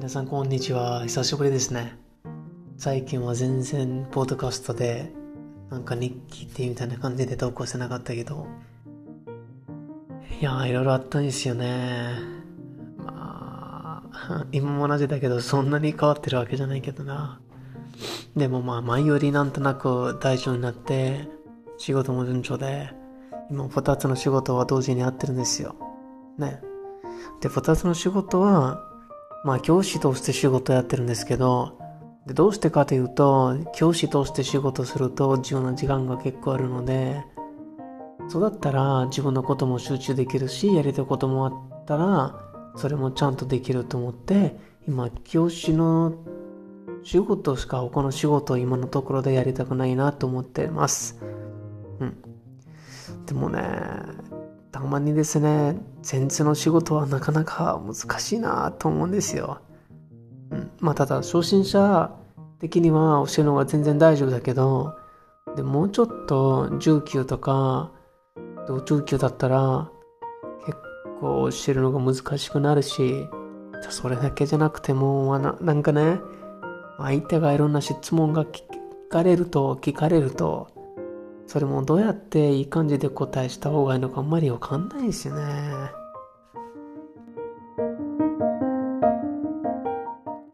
皆さんこんにちは。久しぶりですね。最近は全然ポッドキャストでなんか日記ってみたいな感じで投稿してなかったけど、いやいろいろあったんですよね。まあ今も同じだけどそんなに変わってるわけじゃないけどな。でもまあ前よりなんとなく大丈夫になって、仕事も順調で、今2つの仕事は同時にやってるんですよね。で2つの仕事はまあ教師として仕事やってるんですけど、でどうしてかというと、教師として仕事すると自分の時間が結構あるので、そうだったら自分のことも集中できるし、やりたいこともあったらそれもちゃんとできると思って、今教師の仕事しか他の仕事を今のところでやりたくないなと思ってます。でもね、たまにですね、全然の仕事はなかなか難しいなと思うんですよ。まあただ初心者的には教えるのが全然大丈夫だけど、でもうちょっと中級とか中級だったら結構教えるのが難しくなるし、それだけじゃなくてもなんかね、相手がいろんな質問が聞かれるとそれもどうやっていい感じで答えした方がいいのかあんまりわかんないですよね。